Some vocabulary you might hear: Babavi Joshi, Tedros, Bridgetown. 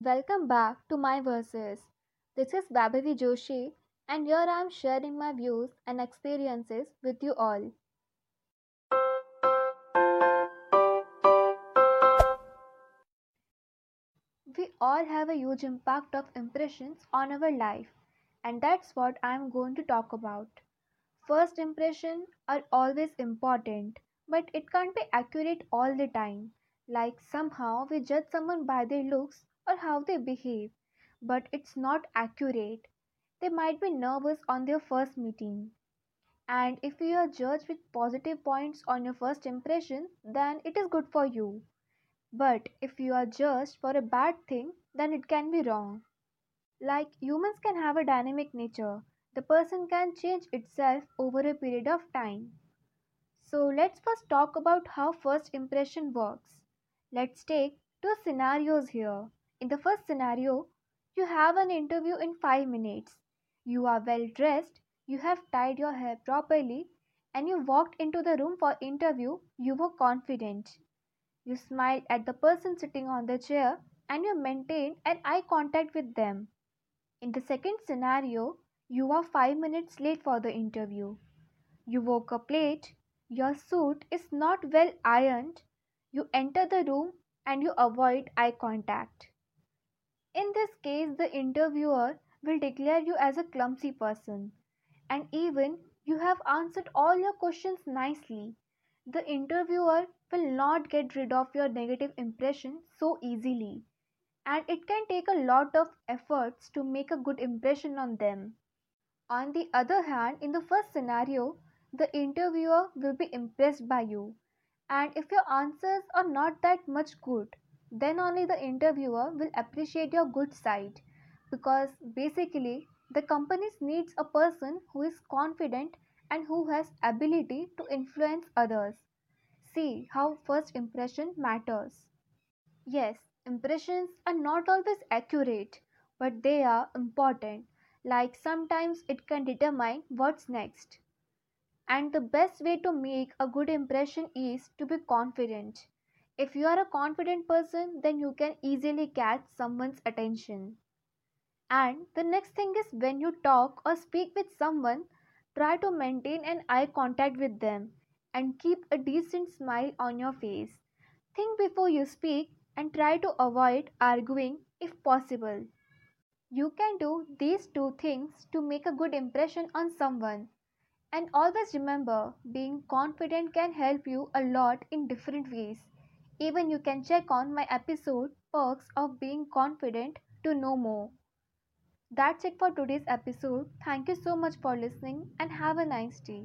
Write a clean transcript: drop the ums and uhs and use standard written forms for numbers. Welcome back to my verses. This is Babavi Joshi, and here I am sharing my views and experiences with you all. We all have a huge impact of impressions on our life, and that's what I am going to talk about. First impressions are always important, but it can't be accurate all the time. Like somehow we judge someone by their looks or how they behave, but it's not accurate. They might be nervous on their first meeting. And if you are judged with positive points on your first impression, then it is good for you. But if you are judged for a bad thing, then it can be wrong. Like humans can have a dynamic nature. The person can change itself over a period of time. So let's first talk about how first impression works. Let's take two scenarios here. In the first scenario, you have an interview in 5 minutes. You are well dressed, you have tied your hair properly, and you walked into the room for interview. You were confident. You smiled at the person sitting on the chair and you maintained an eye contact with them. In the second scenario, you are 5 minutes late for the interview. You woke up late, your suit is not well ironed, you enter the room and you avoid eye contact. In this case, the interviewer will declare you as a clumsy person. And even you have answered all your questions nicely, the interviewer will not get rid of your negative impression so easily. And it can take a lot of efforts to make a good impression on them. On the other hand, in the first scenario, the interviewer will be impressed by you. And if your answers are not that much good, then only the interviewer will appreciate your good side, because basically the company needs a person who is confident and who has ability to influence others. See how first impression matters. Yes, impressions are not always accurate, but they are important. Like sometimes it can determine what's next. And the best way to make a good impression is to be confident. If you are a confident person, then you can easily catch someone's attention. And the next thing is, when you talk or speak with someone, try to maintain an eye contact with them and keep a decent smile on your face. Think before you speak and try to avoid arguing if possible. You can do these two things to make a good impression on someone. And always remember, being confident can help you a lot in different ways. Even you can check on my episode, Perks of Being Confident, to know more. That's it for today's episode. Thank you so much for listening and have a nice day.